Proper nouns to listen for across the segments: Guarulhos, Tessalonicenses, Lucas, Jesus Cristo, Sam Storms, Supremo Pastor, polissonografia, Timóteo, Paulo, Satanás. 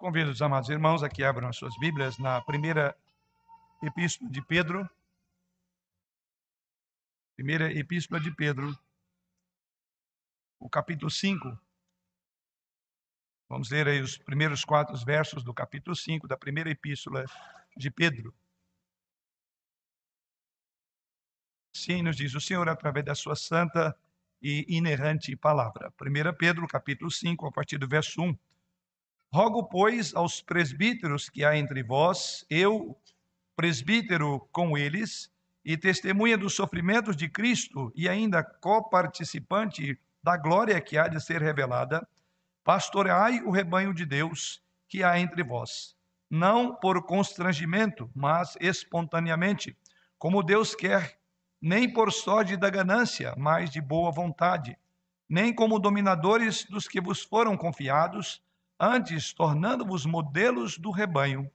Convido os amados irmãos a que abram as suas Bíblias na primeira Epístola de Pedro. Primeira Epístola de Pedro, o capítulo 5. Vamos ler aí os primeiros 4 versos do capítulo 5 da primeira Epístola de Pedro. Sim, nos diz o Senhor através da sua santa e inerrante palavra. 1 Pedro, capítulo 5, a partir do verso 1. Rogo, pois, aos presbíteros que há entre vós, eu, presbítero com eles, e testemunha dos sofrimentos de Cristo, e ainda coparticipante da glória que há de ser revelada, pastoreai o rebanho de Deus que há entre vós, não por constrangimento, mas espontaneamente, como Deus quer, nem por sorte da ganância, mas de boa vontade, nem como dominadores dos que vos foram confiados, antes tornando-vos modelos do rebanho.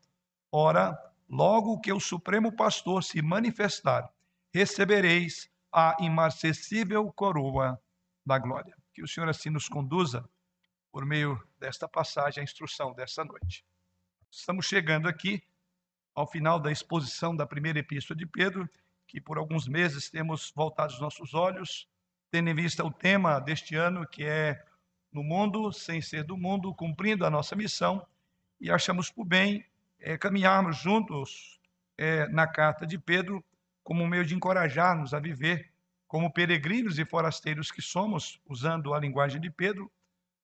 Ora, logo que o Supremo Pastor se manifestar, recebereis a imarcessível coroa da glória. Que o Senhor assim nos conduza, por meio desta passagem, à instrução desta noite. Estamos chegando aqui ao final da exposição da primeira epístola de Pedro, que por alguns meses temos voltado os nossos olhos, tendo em vista o tema deste ano, que é no mundo, sem ser do mundo, cumprindo a nossa missão, e achamos por bem caminharmos juntos na carta de Pedro, como um meio de encorajarmos a viver como peregrinos e forasteiros que somos, usando a linguagem de Pedro,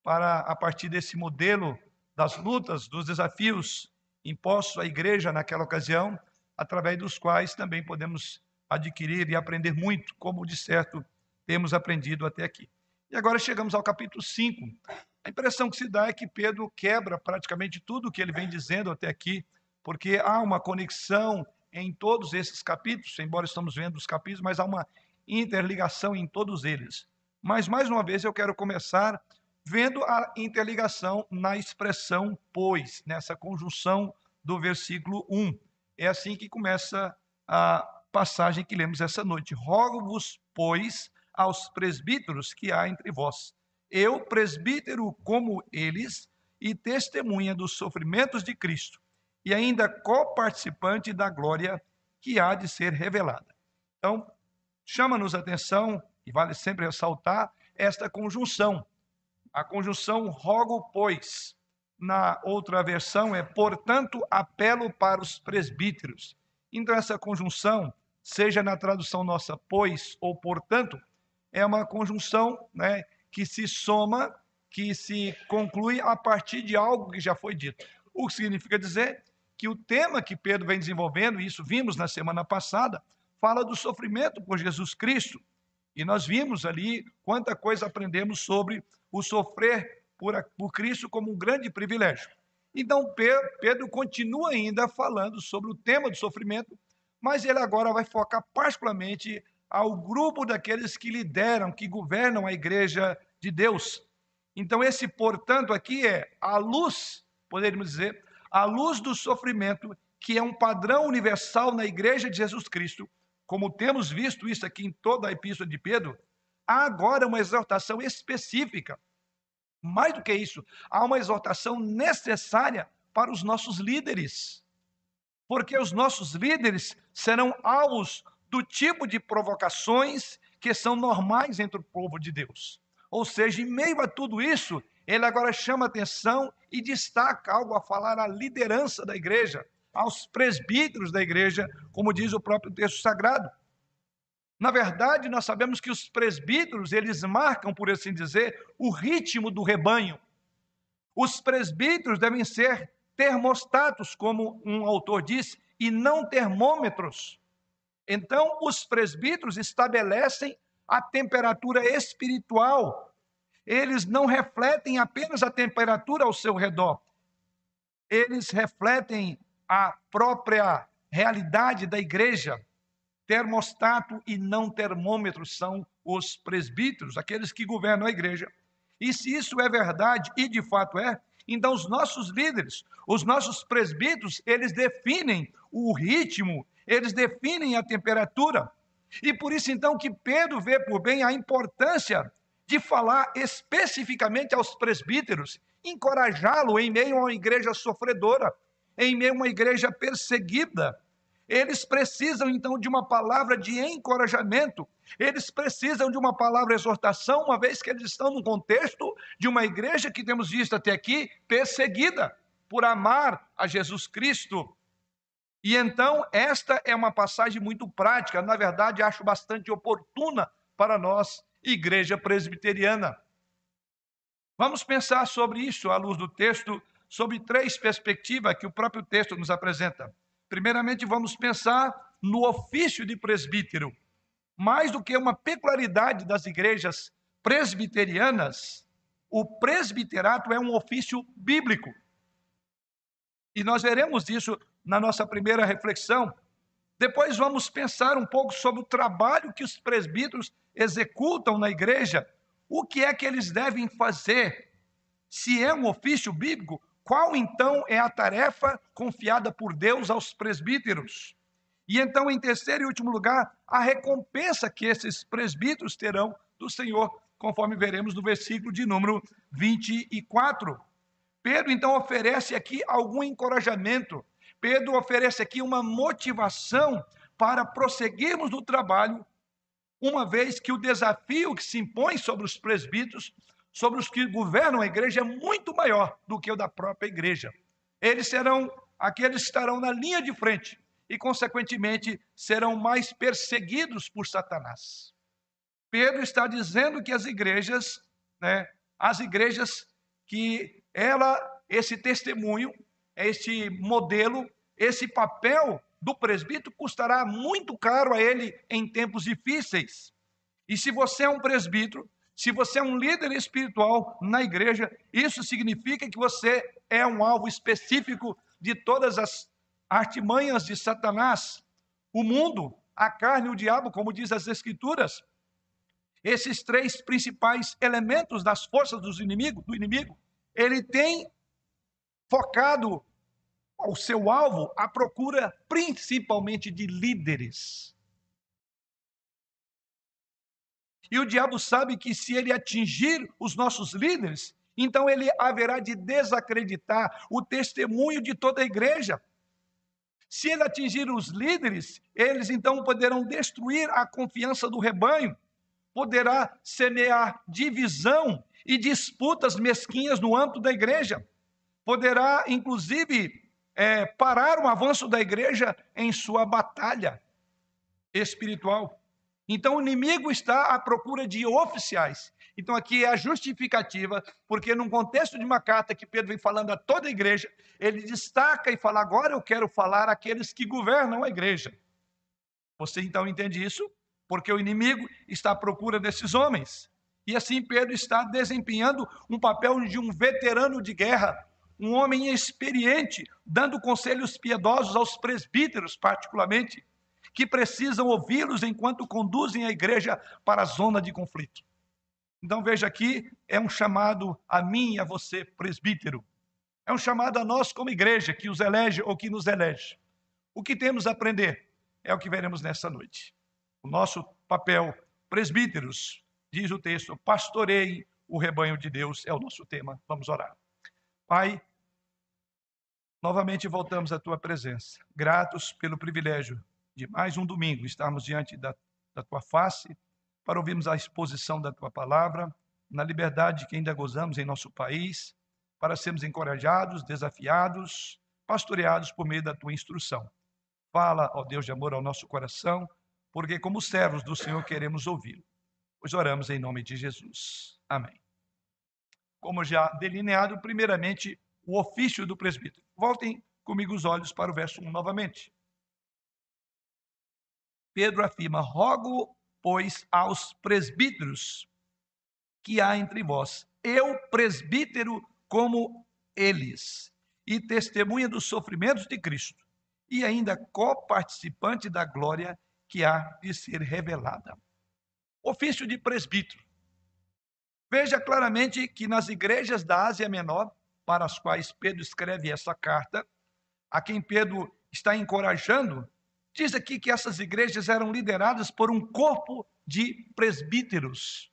para, a partir desse modelo das lutas, dos desafios impostos à igreja naquela ocasião, através dos quais também podemos adquirir e aprender muito, como de certo temos aprendido até aqui. E agora chegamos ao capítulo 5. A impressão que se dá é que Pedro quebra praticamente tudo o que ele vem dizendo até aqui, porque há uma conexão em todos esses capítulos, embora estamos vendo os capítulos, mas há uma interligação em todos eles. Mas, mais uma vez, eu quero começar vendo a interligação na expressão pois, nessa conjunção do versículo 1. É assim que começa a passagem que lemos essa noite. Rogo-vos, pois, aos presbíteros que há entre vós, eu, presbítero como eles, e testemunha dos sofrimentos de Cristo, e ainda coparticipante da glória que há de ser revelada. Então, chama-nos a atenção, e vale sempre ressaltar, esta conjunção. A conjunção rogo, pois. Na outra versão é, portanto, apelo para os presbíteros. Então, essa conjunção, seja na tradução nossa, pois ou portanto, é uma conjunção, né, que se soma, que se conclui a partir de algo que já foi dito. O que significa dizer que o tema que Pedro vem desenvolvendo, e isso vimos na semana passada, fala do sofrimento por Jesus Cristo. E nós vimos ali quanta coisa aprendemos sobre o sofrer por Cristo como um grande privilégio. Então Pedro continua ainda falando sobre o tema do sofrimento, mas ele agora vai focar particularmente ao grupo daqueles que lideram, que governam a igreja de Deus. Então, esse portanto aqui é a luz, poderíamos dizer, a luz do sofrimento, que é um padrão universal na igreja de Jesus Cristo. Como temos visto isso aqui em toda a epístola de Pedro, há agora uma exortação específica. Mais do que isso, há uma exortação necessária para os nossos líderes, porque os nossos líderes serão alvos do tipo de provocações que são normais entre o povo de Deus. Ou seja, em meio a tudo isso, ele agora chama atenção e destaca algo a falar à liderança da igreja, aos presbíteros da igreja, como diz o próprio texto sagrado. Na verdade, nós sabemos que os presbíteros, eles marcam, por assim dizer, o ritmo do rebanho. Os presbíteros devem ser termostatos, como um autor diz, e não termômetros. Então, os presbíteros estabelecem a temperatura espiritual. Eles não refletem apenas a temperatura ao seu redor. Eles refletem a própria realidade da igreja. Termostato e não termômetro são os presbíteros, aqueles que governam a igreja. E se isso é verdade, e de fato é, então os nossos líderes, os nossos presbíteros, eles definem o ritmo, eles definem a temperatura. E por isso, então, que Pedro vê por bem a importância de falar especificamente aos presbíteros encorajá-lo em meio a uma igreja sofredora, em meio a uma igreja perseguida. Eles precisam então de uma palavra de encorajamento, eles precisam de uma palavra de exortação, uma vez que eles estão no contexto de uma igreja que temos visto até aqui, perseguida por amar a Jesus Cristo. E então esta é uma passagem muito prática, na verdade acho bastante oportuna para nós, igreja presbiteriana. Vamos pensar sobre isso à luz do texto, sobre três perspectivas que o próprio texto nos apresenta. Primeiramente vamos pensar no ofício de presbítero. Mais do que uma peculiaridade das igrejas presbiterianas, o presbiterato é um ofício bíblico. E nós veremos isso na nossa primeira reflexão. Depois vamos pensar um pouco sobre o trabalho que os presbíteros executam na igreja. O que é que eles devem fazer? Se é um ofício bíblico, qual então é a tarefa confiada por Deus aos presbíteros? E então, em terceiro e último lugar, a recompensa que esses presbíteros terão do Senhor, conforme veremos no versículo de número 24. Pedro então oferece aqui algum encorajamento. Pedro oferece aqui uma motivação para prosseguirmos no trabalho, uma vez que o desafio que se impõe sobre os presbíteros, sobre os que governam a igreja, é muito maior do que o da própria igreja. Eles serão, aqueles que estarão na linha de frente e, consequentemente, serão mais perseguidos por Satanás. Pedro está dizendo que as igrejas, que esse testemunho, este modelo, esse papel do presbítero custará muito caro a ele em tempos difíceis. E se você é um presbítero, se você é um líder espiritual na igreja, isso significa que você é um alvo específico de todas as artimanhas de Satanás, o mundo, a carne e o diabo, como diz as Escrituras. Esses três principais elementos das forças do inimigo, ele tem focado o seu alvo à procura principalmente de líderes. E o diabo sabe que se ele atingir os nossos líderes, então ele haverá de desacreditar o testemunho de toda a igreja. Se ele atingir os líderes, eles então poderão destruir a confiança do rebanho, poderá semear divisão e disputas mesquinhas no âmbito da igreja, poderá inclusive parar o avanço da igreja em sua batalha espiritual. Então o inimigo está à procura de oficiais. Então aqui é a justificativa, porque num contexto de uma carta que Pedro vem falando a toda a igreja, ele destaca e fala, agora eu quero falar àqueles que governam a igreja. Você então entende isso? Porque o inimigo está à procura desses homens. E assim Pedro está desempenhando um papel de um veterano de guerra, um homem experiente, dando conselhos piedosos aos presbíteros particularmente, que precisam ouvi-los enquanto conduzem a igreja para a zona de conflito. Então veja aqui, é um chamado a mim e a você, presbítero. É um chamado a nós como igreja, que os elege ou que nos elege. O que temos a aprender é o que veremos nessa noite. O nosso papel, presbíteros, diz o texto, pastoreiem o rebanho de Deus, é o nosso tema. Vamos orar. Pai, novamente voltamos à tua presença, gratos pelo privilégio de mais um domingo estarmos diante da tua face, para ouvirmos a exposição da tua palavra, na liberdade que ainda gozamos em nosso país, para sermos encorajados, desafiados, pastoreados por meio da tua instrução. Fala, ó Deus de amor, ao nosso coração, porque como servos do Senhor queremos ouvi-lo. Pois oramos em nome de Jesus. Amém. Como já delineado, primeiramente, o ofício do presbítero. Voltem comigo os olhos para o verso 1 novamente. Pedro afirma, rogo, pois, aos presbíteros que há entre vós, eu presbítero como eles, e testemunha dos sofrimentos de Cristo, e ainda coparticipante da glória que há de ser revelada. Ofício de presbítero. Veja claramente que nas igrejas da Ásia Menor, para as quais Pedro escreve essa carta, a quem Pedro está encorajando, diz aqui que essas igrejas eram lideradas por um corpo de presbíteros.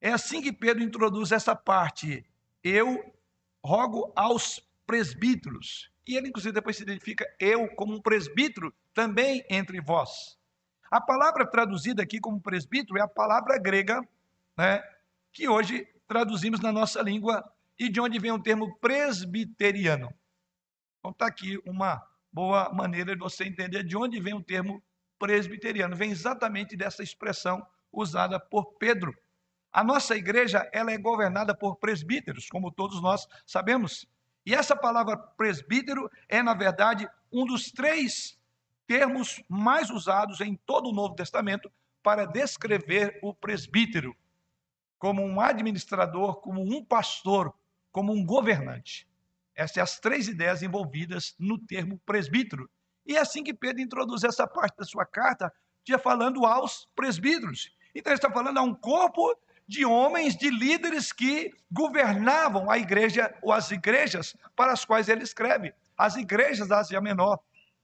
É assim que Pedro introduz essa parte. Eu rogo aos presbíteros. E ele, inclusive, depois se identifica, eu como um presbítero também entre vós. A palavra traduzida aqui como presbítero é a palavra grega, né, que hoje traduzimos na nossa língua e de onde vem o termo presbiteriano. Então está aqui uma boa maneira de você entender de onde vem o termo presbiteriano. Vem exatamente dessa expressão usada por Pedro. A nossa igreja, ela é governada por presbíteros, como todos nós sabemos. E essa palavra presbítero é, na verdade, um dos três termos mais usados em todo o Novo Testamento para descrever o presbítero como um administrador, como um pastor, como um governante. Essas são as três ideias envolvidas no termo presbítero. E é assim que Pedro introduz essa parte da sua carta, já falando aos presbíteros. Então, ele está falando a um corpo de homens, de líderes que governavam a igreja ou as igrejas para as quais ele escreve. As igrejas da Ásia Menor,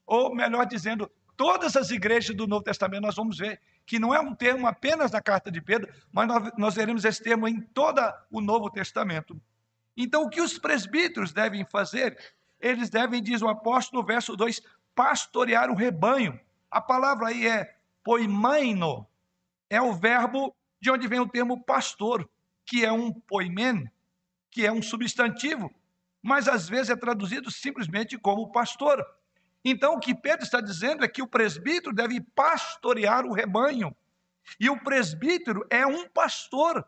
ou melhor dizendo, todas as igrejas do Novo Testamento, nós vamos ver que não é um termo apenas na carta de Pedro, mas nós veremos esse termo em todo o Novo Testamento. Então, o que os presbíteros devem fazer? Eles devem, diz o apóstolo no verso 2, pastorear o rebanho. A palavra aí é poimaino, é o verbo de onde vem o termo pastor, que é um poimen, que é um substantivo, mas às vezes é traduzido simplesmente como pastor. Então, o que Pedro está dizendo é que o presbítero deve pastorear o rebanho, e o presbítero é um pastor.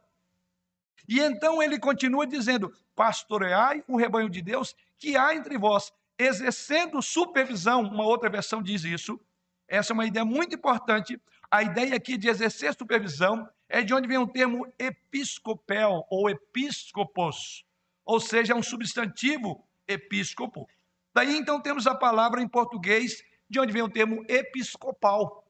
E então ele continua dizendo, pastoreai o rebanho de Deus que há entre vós, exercendo supervisão. Uma outra versão diz isso. Essa é uma ideia muito importante. A ideia aqui de exercer supervisão é de onde vem o termo episcopel ou episcopos, ou seja, é um substantivo episcopo. Daí então temos a palavra em português de onde vem o termo episcopal.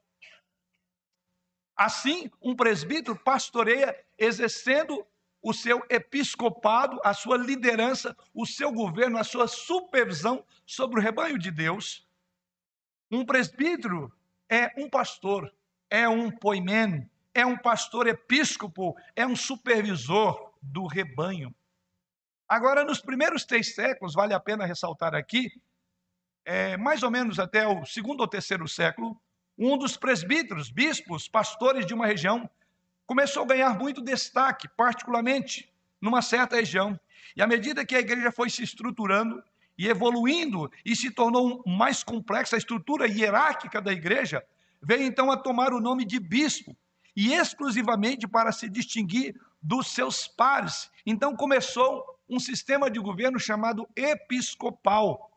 Assim, um presbítero pastoreia exercendo o seu episcopado, a sua liderança, o seu governo, a sua supervisão sobre o rebanho de Deus. Um presbítero é um pastor, é um poimen, é um pastor episcopo, é um supervisor do rebanho. Agora, nos primeiros 3 séculos, vale a pena ressaltar aqui, mais ou menos até o 2º ou 3º século, um dos presbíteros, bispos, pastores de uma região, começou a ganhar muito destaque, particularmente numa certa região. E à medida que a igreja foi se estruturando e evoluindo, e se tornou mais complexa a estrutura hierárquica da igreja, veio então a tomar o nome de bispo, e exclusivamente para se distinguir dos seus pares. Então começou um sistema de governo chamado episcopal.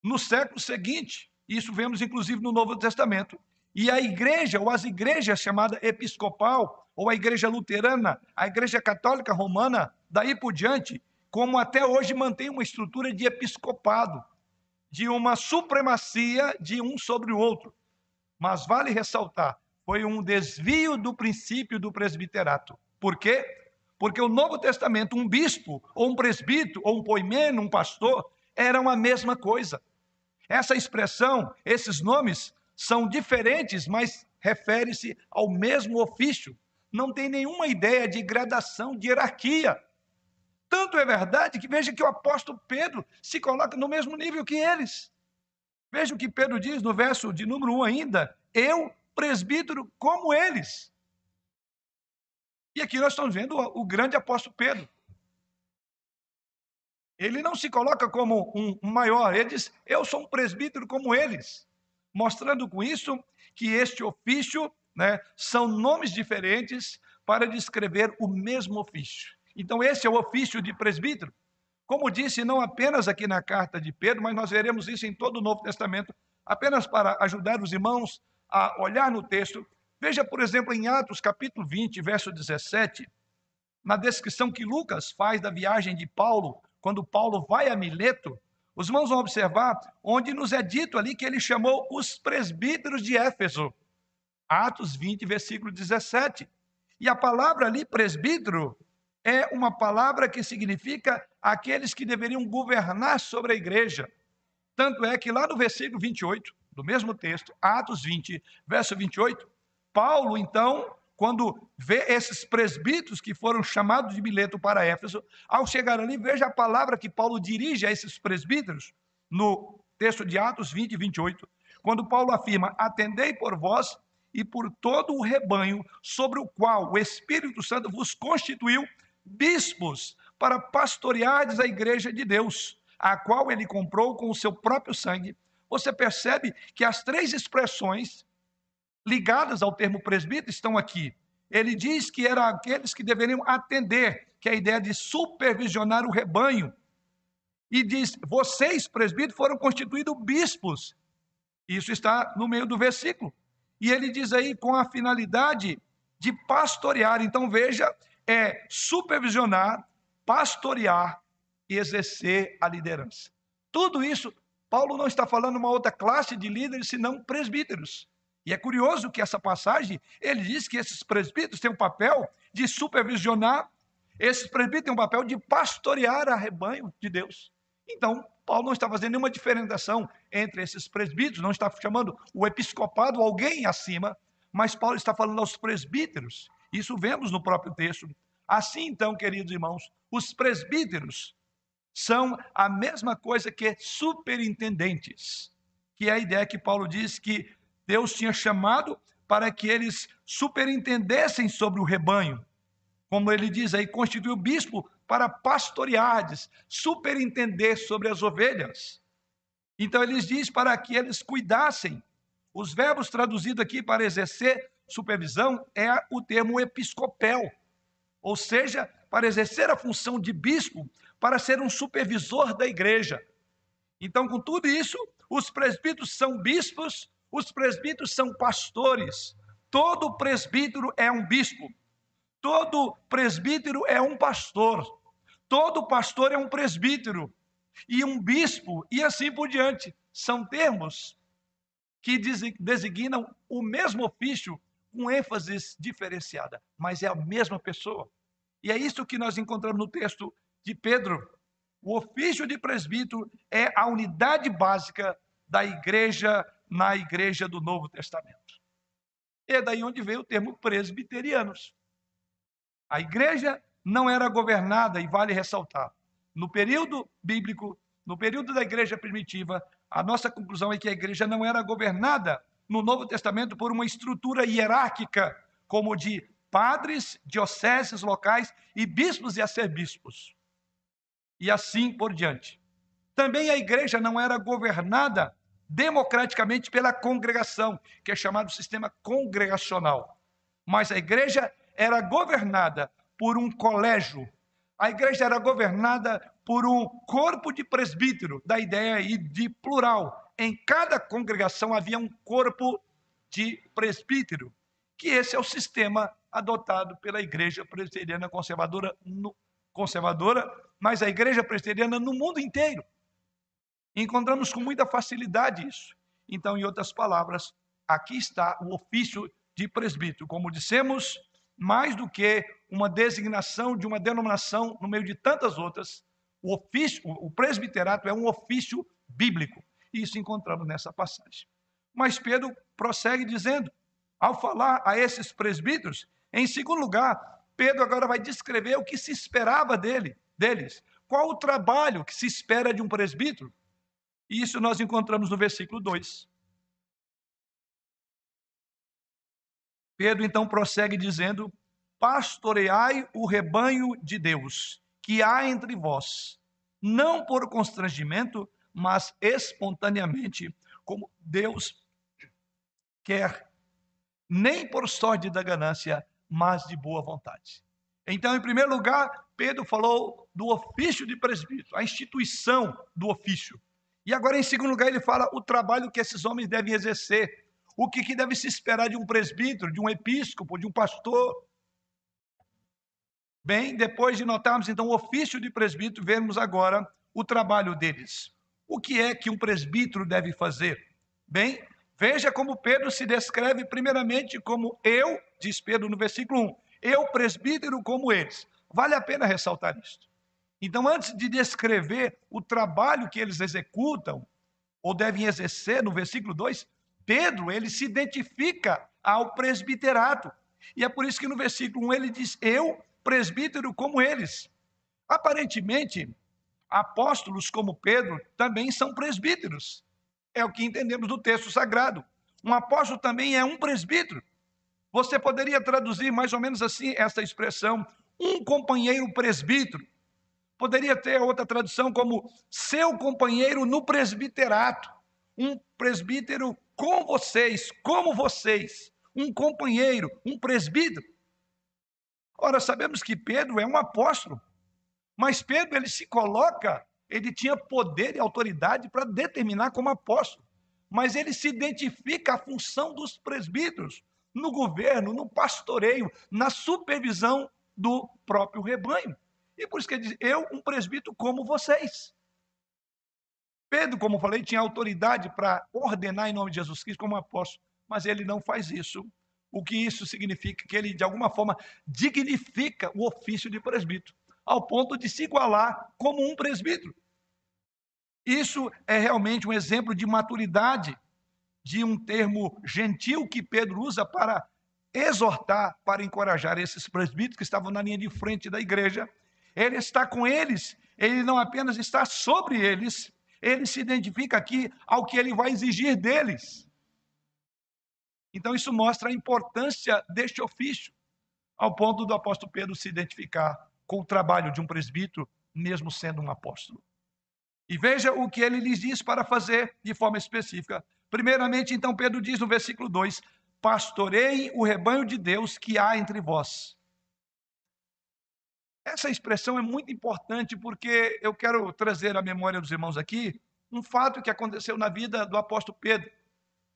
No século seguinte, isso vemos inclusive no Novo Testamento. E a igreja, ou as igrejas chamada episcopal, ou a igreja luterana, a igreja católica romana, daí por diante, como até hoje mantém uma estrutura de episcopado, de uma supremacia de um sobre o outro. Mas vale ressaltar, foi um desvio do princípio do presbiterato. Por quê? Porque o Novo Testamento, um bispo, ou um presbítero, ou um poimeno, um pastor, eram a mesma coisa. Essa expressão, esses nomes, são diferentes, mas refere-se ao mesmo ofício. Não tem nenhuma ideia de gradação, de hierarquia. Tanto é verdade que veja que o apóstolo Pedro se coloca no mesmo nível que eles. Veja o que Pedro diz no verso de número 1 ainda, eu, presbítero, como eles. E aqui nós estamos vendo o grande apóstolo Pedro. Ele não se coloca como um maior, ele diz, eu sou um presbítero como eles. Mostrando com isso que este ofício, né, são nomes diferentes para descrever o mesmo ofício. Então esse é o ofício de presbítero. Como disse, não apenas aqui na carta de Pedro, mas nós veremos isso em todo o Novo Testamento, apenas para ajudar os irmãos a olhar no texto. Veja, por exemplo, em Atos capítulo 20, verso 17, na descrição que Lucas faz da viagem de Paulo, quando Paulo vai a Mileto, os irmãos vão observar onde nos é dito ali que ele chamou os presbíteros de Éfeso. Atos 20, versículo 17. E a palavra ali, presbítero, é uma palavra que significa aqueles que deveriam governar sobre a igreja. Tanto é que lá no versículo 28, do mesmo texto, Atos 20, verso 28, Paulo, então, quando vê esses presbíteros que foram chamados de Mileto para Éfeso, ao chegar ali, veja a palavra que Paulo dirige a esses presbíteros, no texto de Atos 20 e 28, quando Paulo afirma, atendei por vós e por todo o rebanho, sobre o qual o Espírito Santo vos constituiu bispos, para pastoreardes a igreja de Deus, a qual ele comprou com o seu próprio sangue. Você percebe que as três expressões ligadas ao termo presbítero estão aqui. Ele diz que eram aqueles que deveriam atender, que é a ideia de supervisionar o rebanho. E diz, vocês, presbíteros, foram constituídos bispos. Isso está no meio do versículo. E ele diz aí, com a finalidade de pastorear. Então, veja, é supervisionar, pastorear e exercer a liderança. Tudo isso, Paulo não está falando uma outra classe de líderes, senão presbíteros. E é curioso que essa passagem, ele diz que esses presbíteros têm o papel de supervisionar, esses presbíteros têm o papel de pastorear o rebanho de Deus. Então, Paulo não está fazendo nenhuma diferenciação entre esses presbíteros, não está chamando o episcopado alguém acima, mas Paulo está falando aos presbíteros. Isso vemos no próprio texto. Assim, então, queridos irmãos, os presbíteros são a mesma coisa que superintendentes, que é a ideia que Paulo diz que Deus tinha chamado para que eles superintendessem sobre o rebanho. Como ele diz aí, constituiu bispo para pastoreardes, superintender sobre as ovelhas. Então, ele diz para que eles cuidassem. Os verbos traduzidos aqui para exercer supervisão é o termo episcopel, ou seja, para exercer a função de bispo, para ser um supervisor da igreja. Então, com tudo isso, os presbíteros são bispos, os presbíteros são pastores. Todo presbítero é um bispo. Todo presbítero é um pastor. Todo pastor é um presbítero e um bispo, e assim por diante. São termos que designam o mesmo ofício com ênfase diferenciada, mas é a mesma pessoa. E é isso que nós encontramos no texto de Pedro. O ofício de presbítero é a unidade básica da igreja na igreja do Novo Testamento. É daí onde veio o termo presbiterianos. A igreja não era governada, e vale ressaltar, no período bíblico, no período da igreja primitiva, a nossa conclusão é que a igreja não era governada no Novo Testamento por uma estrutura hierárquica, como de padres, dioceses locais e bispos e arcebispos, e assim por diante. Também a igreja não era governada democraticamente pela congregação, que é chamado sistema congregacional. Mas a igreja era governada por um colégio. A igreja era governada por um corpo de presbítero, da ideia aí de plural. Em cada congregação havia um corpo de presbítero, que esse é o sistema adotado pela igreja presbiteriana conservadora, mas a igreja presbiteriana no mundo inteiro. Encontramos com muita facilidade isso. Então, em outras palavras, aqui está o ofício de presbítero. Como dissemos, mais do que uma designação de uma denominação no meio de tantas outras, o presbiterato é um ofício bíblico. Isso encontramos nessa passagem. Mas Pedro prossegue dizendo, ao falar a esses presbíteros, em segundo lugar, Pedro agora vai descrever o que se esperava deles. Qual o trabalho que se espera de um presbítero? E isso nós encontramos no versículo 2. Pedro, então, prossegue dizendo, pastoreai o rebanho de Deus, que há entre vós, não por constrangimento, mas espontaneamente, como Deus quer, nem por sorte da ganância, mas de boa vontade. Então, em primeiro lugar, Pedro falou do ofício de presbítero, a instituição do ofício. E agora, em segundo lugar, ele fala o trabalho que esses homens devem exercer, o que deve se esperar de um presbítero, de um episcopo, de um pastor. Bem, depois de notarmos, então, o ofício de presbítero, vemos agora o trabalho deles. O que é que um presbítero deve fazer? Bem, veja como Pedro se descreve primeiramente como eu, diz Pedro no versículo 1, eu, presbítero, como eles. Vale a pena ressaltar isto. Então, antes de descrever o trabalho que eles executam, ou devem exercer, no versículo 2, Pedro, ele se identifica ao presbiterato. E é por isso que no versículo 1 ele diz, eu, presbítero como eles. Aparentemente, apóstolos como Pedro também são presbíteros. É o que entendemos do texto sagrado. Um apóstolo também é um presbítero. Você poderia traduzir mais ou menos assim essa expressão, um companheiro presbítero. Poderia ter outra tradução como seu companheiro no presbiterato. Um presbítero com vocês, como vocês. Um companheiro, um presbítero. Ora, sabemos que Pedro é um apóstolo, mas Pedro, ele se coloca, ele tinha poder e autoridade para determinar como apóstolo, mas ele se identifica a função dos presbíteros, no governo, no pastoreio, na supervisão do próprio rebanho. E por isso que ele diz, eu, um presbítero como vocês. Pedro, como eu falei, tinha autoridade para ordenar em nome de Jesus Cristo como apóstolo, mas ele não faz isso. O que isso significa? Que ele, de alguma forma, dignifica o ofício de presbítero, ao ponto de se igualar como um presbítero. Isso é realmente um exemplo de maturidade, de um termo gentil que Pedro usa para exortar, para encorajar esses presbíteros que estavam na linha de frente da igreja. Ele está com eles, ele não apenas está sobre eles, ele se identifica aqui ao que ele vai exigir deles. Então, isso mostra a importância deste ofício, ao ponto do apóstolo Pedro se identificar com o trabalho de um presbítero, mesmo sendo um apóstolo. E veja o que ele lhes diz para fazer de forma específica. Primeiramente, então, Pedro diz no versículo 2, pastoreiem o rebanho de Deus que há entre vós. Essa expressão é muito importante porque eu quero trazer à memória dos irmãos aqui um fato que aconteceu na vida do apóstolo Pedro.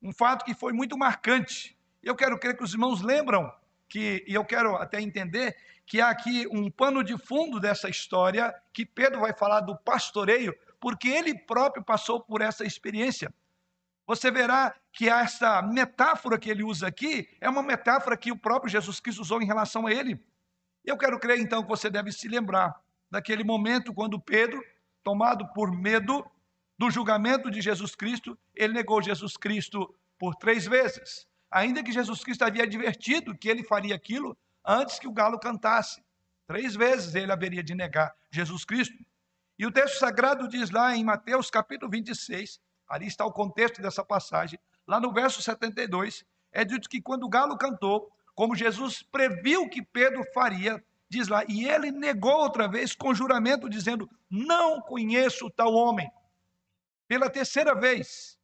Um fato que foi muito marcante. Eu quero crer que os irmãos lembram, e eu quero até entender, que há aqui um pano de fundo dessa história, que Pedro vai falar do pastoreio, porque ele próprio passou por essa experiência. Você verá que essa metáfora que ele usa aqui, é uma metáfora que o próprio Jesus Cristo usou em relação a ele. Eu quero crer, então, que você deve se lembrar daquele momento quando Pedro, tomado por medo do julgamento de Jesus Cristo, ele negou Jesus Cristo por 3 vezes. Ainda que Jesus Cristo havia advertido que ele faria aquilo antes que o galo cantasse. 3 vezes ele haveria de negar Jesus Cristo. E o texto sagrado diz lá em Mateus capítulo 26, ali está o contexto dessa passagem, lá no verso 72, é dito que quando o galo cantou, como Jesus previu que Pedro faria, diz lá, e ele negou outra vez com juramento, dizendo, não conheço tal homem. Pela 3ª vez,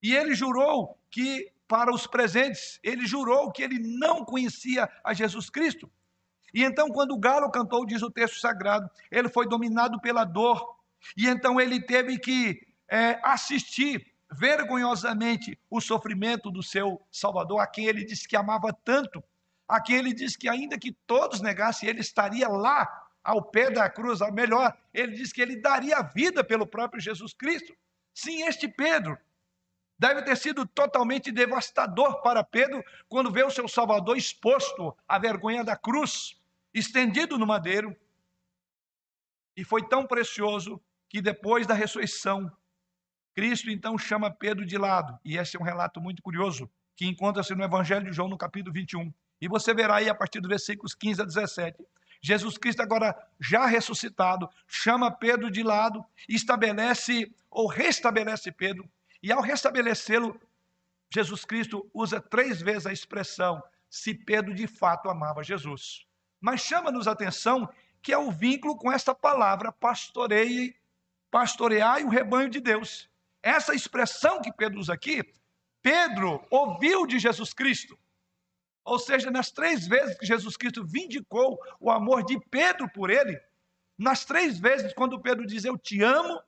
e ele jurou que, para os presentes, ele jurou que ele não conhecia a Jesus Cristo. E então, quando o galo cantou, diz o texto sagrado, ele foi dominado pela dor, e então ele teve que assistir vergonhosamente o sofrimento do seu Salvador, a quem ele disse que amava tanto, a quem ele disse que ainda que todos negassem, ele estaria lá, ao pé da cruz, ou melhor, ele disse que ele daria a vida pelo próprio Jesus Cristo. Sim, este Pedro deve ter sido totalmente devastador para Pedro quando vê o seu Salvador exposto à vergonha da cruz, estendido no madeiro. E foi tão precioso que depois da ressurreição, Cristo então chama Pedro de lado. E esse é um relato muito curioso que encontra-se no Evangelho de João, no capítulo 21. E você verá aí a partir dos versículos 15 a 17. Jesus Cristo agora já ressuscitado, chama Pedro de lado, estabelece ou restabelece Pedro, e ao restabelecê-lo, Jesus Cristo usa 3 vezes a expressão, se Pedro de fato amava Jesus. Mas chama-nos a atenção que é o vínculo com esta palavra, pastoreai o rebanho de Deus. Essa expressão que Pedro usa aqui, Pedro ouviu de Jesus Cristo. Ou seja, nas 3 vezes que Jesus Cristo vindicou o amor de Pedro por ele, nas 3 vezes, quando Pedro diz, eu te amo,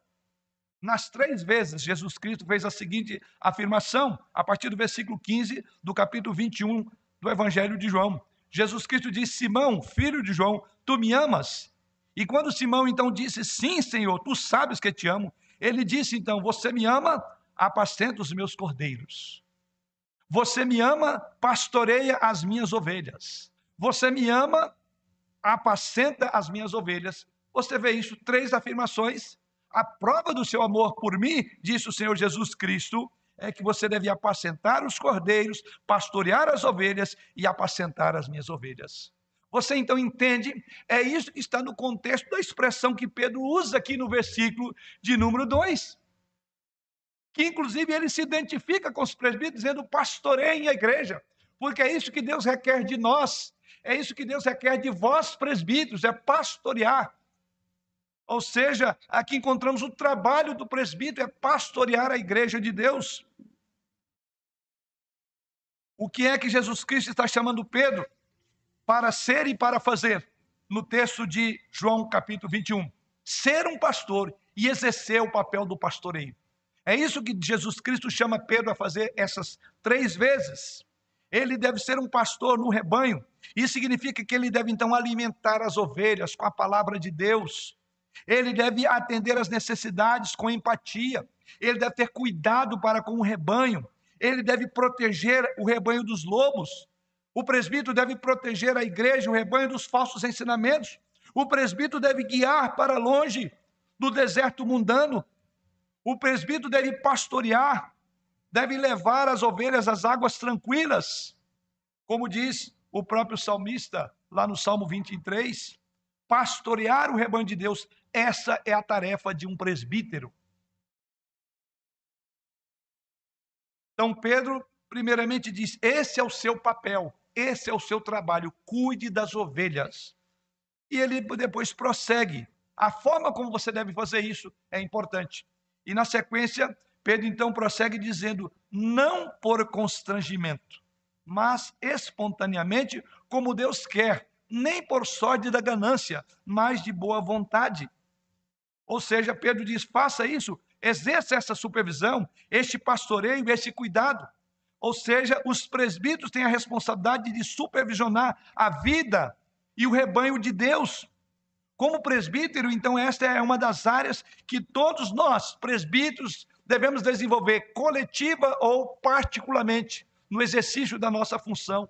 nas 3 vezes, Jesus Cristo fez a seguinte afirmação, a partir do versículo 15, do capítulo 21 do Evangelho de João. Jesus Cristo disse, Simão, filho de João, tu me amas? E quando Simão, então, disse, sim, Senhor, tu sabes que te amo, ele disse, então, você me ama? Apascenta os meus cordeiros. Você me ama, pastoreia as minhas ovelhas. Você me ama, apascenta as minhas ovelhas. Você vê isso, 3 afirmações. A prova do seu amor por mim, disse o Senhor Jesus Cristo, é que você deve apacentar os cordeiros, pastorear as ovelhas e apacentar as minhas ovelhas. Você então entende? É isso que está no contexto da expressão que Pedro usa aqui no versículo de número 2. Que inclusive ele se identifica com os presbíteros dizendo, pastoreiem a igreja. Porque é isso que Deus requer de nós. É isso que Deus requer de vós, presbíteros, é pastorear. Ou seja, aqui encontramos o trabalho do presbítero, é pastorear a igreja de Deus. O que é que Jesus Cristo está chamando Pedro para ser e para fazer? No texto de João capítulo 21, ser um pastor e exercer o papel do pastoreio. É isso que Jesus Cristo chama Pedro a fazer essas 3 vezes. Ele deve ser um pastor no rebanho. Isso significa que ele deve então alimentar as ovelhas com a palavra de Deus. Ele deve atender às necessidades com empatia, ele deve ter cuidado para com o rebanho, ele deve proteger o rebanho dos lobos, o presbítero deve proteger a igreja, o rebanho dos falsos ensinamentos, o presbítero deve guiar para longe do deserto mundano, o presbítero deve pastorear, deve levar as ovelhas às águas tranquilas, como diz o próprio salmista, lá no Salmo 23, pastorear o rebanho de Deus. Essa é a tarefa de um presbítero. Então Pedro primeiramente diz, esse é o seu papel, esse é o seu trabalho, cuide das ovelhas. E ele depois prossegue, a forma como você deve fazer isso é importante. E na sequência, Pedro então prossegue dizendo, não por constrangimento, mas espontaneamente, como Deus quer, nem por sorte da ganância, mas de boa vontade. Ou seja, Pedro diz, faça isso, exerça essa supervisão, este pastoreio, esse cuidado. Ou seja, os presbíteros têm a responsabilidade de supervisionar a vida e o rebanho de Deus. Como presbítero, então, esta é uma das áreas que todos nós, presbíteros, devemos desenvolver coletiva ou particularmente no exercício da nossa função.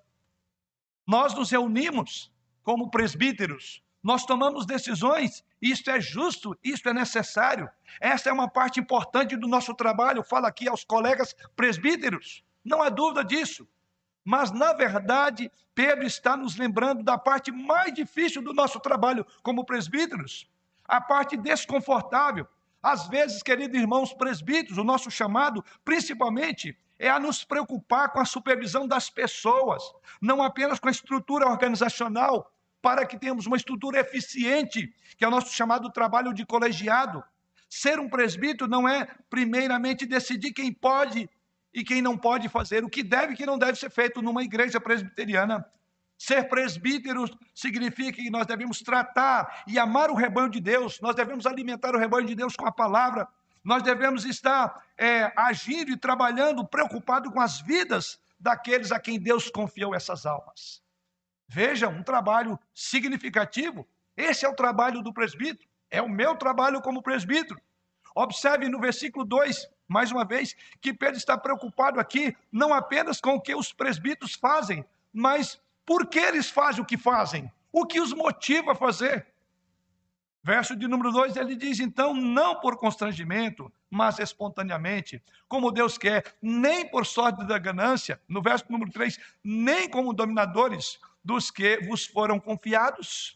Nós nos reunimos como presbíteros, nós tomamos decisões, isso é justo, isso é necessário. Essa é uma parte importante do nosso trabalho, falo aqui aos colegas presbíteros, não há dúvida disso. Mas, na verdade, Pedro está nos lembrando da parte mais difícil do nosso trabalho como presbíteros, a parte desconfortável. Às vezes, queridos irmãos presbíteros, o nosso chamado, principalmente, é a nos preocupar com a supervisão das pessoas, não apenas com a estrutura organizacional, para que tenhamos uma estrutura eficiente, que é o nosso chamado trabalho de colegiado. Ser um presbítero não é, primeiramente, decidir quem pode e quem não pode fazer, o que deve e que não deve ser feito numa igreja presbiteriana. Ser presbítero significa que nós devemos tratar e amar o rebanho de Deus, nós devemos alimentar o rebanho de Deus com a palavra, nós devemos estar agindo e trabalhando, preocupado com as vidas daqueles a quem Deus confiou essas almas. Vejam, um trabalho significativo, esse é o trabalho do presbítero, é o meu trabalho como presbítero. Observe no versículo 2, mais uma vez, que Pedro está preocupado aqui, não apenas com o que os presbíteros fazem, mas por que eles fazem o que fazem? O que os motiva a fazer? Verso de número 2, ele diz, então, não por constrangimento, mas espontaneamente, como Deus quer, nem por sorte da ganância. No verso número 3, nem como dominadores dos que vos foram confiados.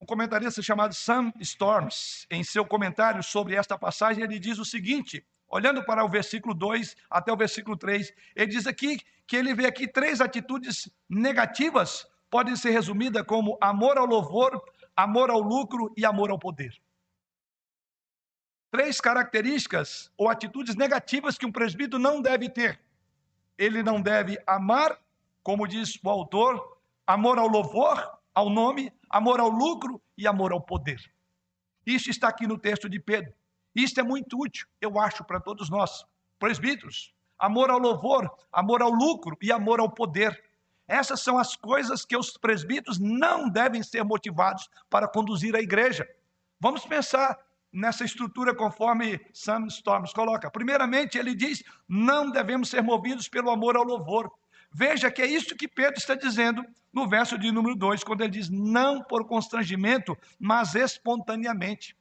Um comentarista chamado Sam Storms, em seu comentário sobre esta passagem, ele diz o seguinte, olhando para o versículo 2 até o versículo 3, ele diz aqui que ele vê aqui 3 atitudes negativas, podem ser resumidas como amor ao louvor, amor ao lucro e amor ao poder. 3 características ou atitudes negativas que um presbítero não deve ter. Ele não deve amar, como diz o autor, amor ao louvor, ao nome, amor ao lucro e amor ao poder. Isso está aqui no texto de Pedro. Isto é muito útil, eu acho, para todos nós, presbíteros. Amor ao louvor, amor ao lucro e amor ao poder. Essas são as coisas que os presbíteros não devem ser motivados para conduzir a igreja. Vamos pensar nessa estrutura conforme Sam Storms coloca. Primeiramente, ele diz, não devemos ser movidos pelo amor ao louvor. Veja que é isso que Pedro está dizendo no verso de número 2, quando ele diz, não por constrangimento, mas espontaneamente.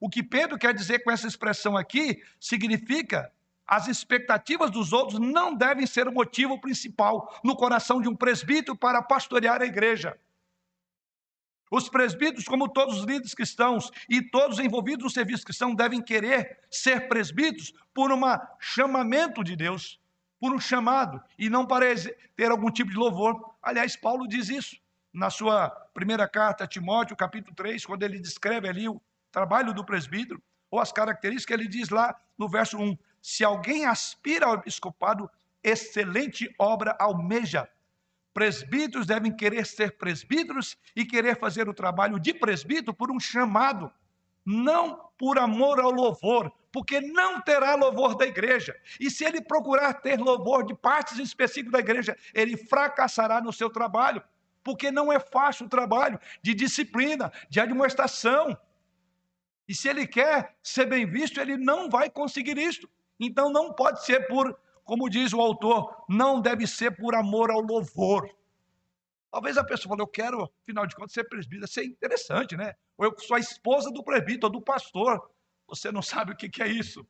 O que Pedro quer dizer com essa expressão aqui, significa: as expectativas dos outros não devem ser o motivo principal no coração de um presbítero para pastorear a igreja. Os presbíteros, como todos os líderes cristãos e todos envolvidos no serviço cristão, devem querer ser presbíteros por um chamamento de Deus, por um chamado, e não para ter algum tipo de louvor. Aliás, Paulo diz isso na sua primeira carta a Timóteo, capítulo 3, quando ele descreve ali o trabalho do presbítero, ou as características, ele diz lá no verso 1, se alguém aspira ao episcopado, excelente obra almeja. Presbíteros devem querer ser presbíteros e querer fazer o trabalho de presbítero por um chamado, não por amor ao louvor, porque não terá louvor da igreja. E se ele procurar ter louvor de partes específicas da igreja, ele fracassará no seu trabalho, porque não é fácil o trabalho de disciplina, de admoestação. E se ele quer ser bem visto, ele não vai conseguir isso. Então não pode ser por... Como diz o autor, não deve ser por amor ao louvor. Talvez a pessoa fale, eu quero, afinal de contas, ser presbítero. Isso é interessante, né? Ou eu sou a esposa do presbítero, ou do pastor. Você não sabe o que é isso.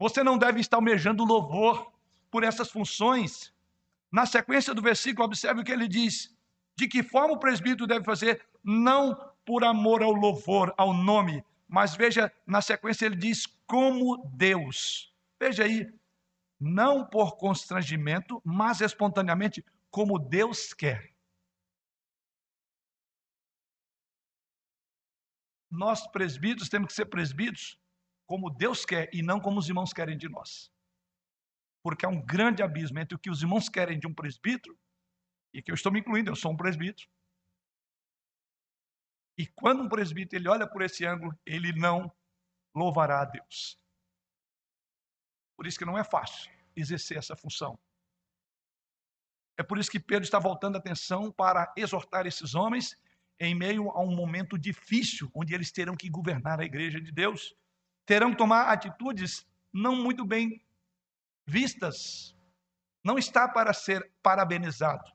Você não deve estar almejando louvor por essas funções. Na sequência do versículo, observe o que ele diz. De que forma o presbítero deve fazer? Não por amor ao louvor, ao nome. Mas veja, na sequência ele diz, como Deus. Veja aí. Não por constrangimento, mas espontaneamente, como Deus quer. Nós, presbíteros, temos que ser presbíteros como Deus quer e não como os irmãos querem de nós. Porque há um grande abismo entre o que os irmãos querem de um presbítero, e que eu estou me incluindo, eu sou um presbítero. E quando um presbítero ele olha por esse ângulo, ele não louvará a Deus. Por isso que não é fácil exercer essa função. É por isso que Pedro está voltando a atenção para exortar esses homens em meio a um momento difícil, onde eles terão que governar a igreja de Deus, terão que tomar atitudes não muito bem vistas, não está para ser parabenizado.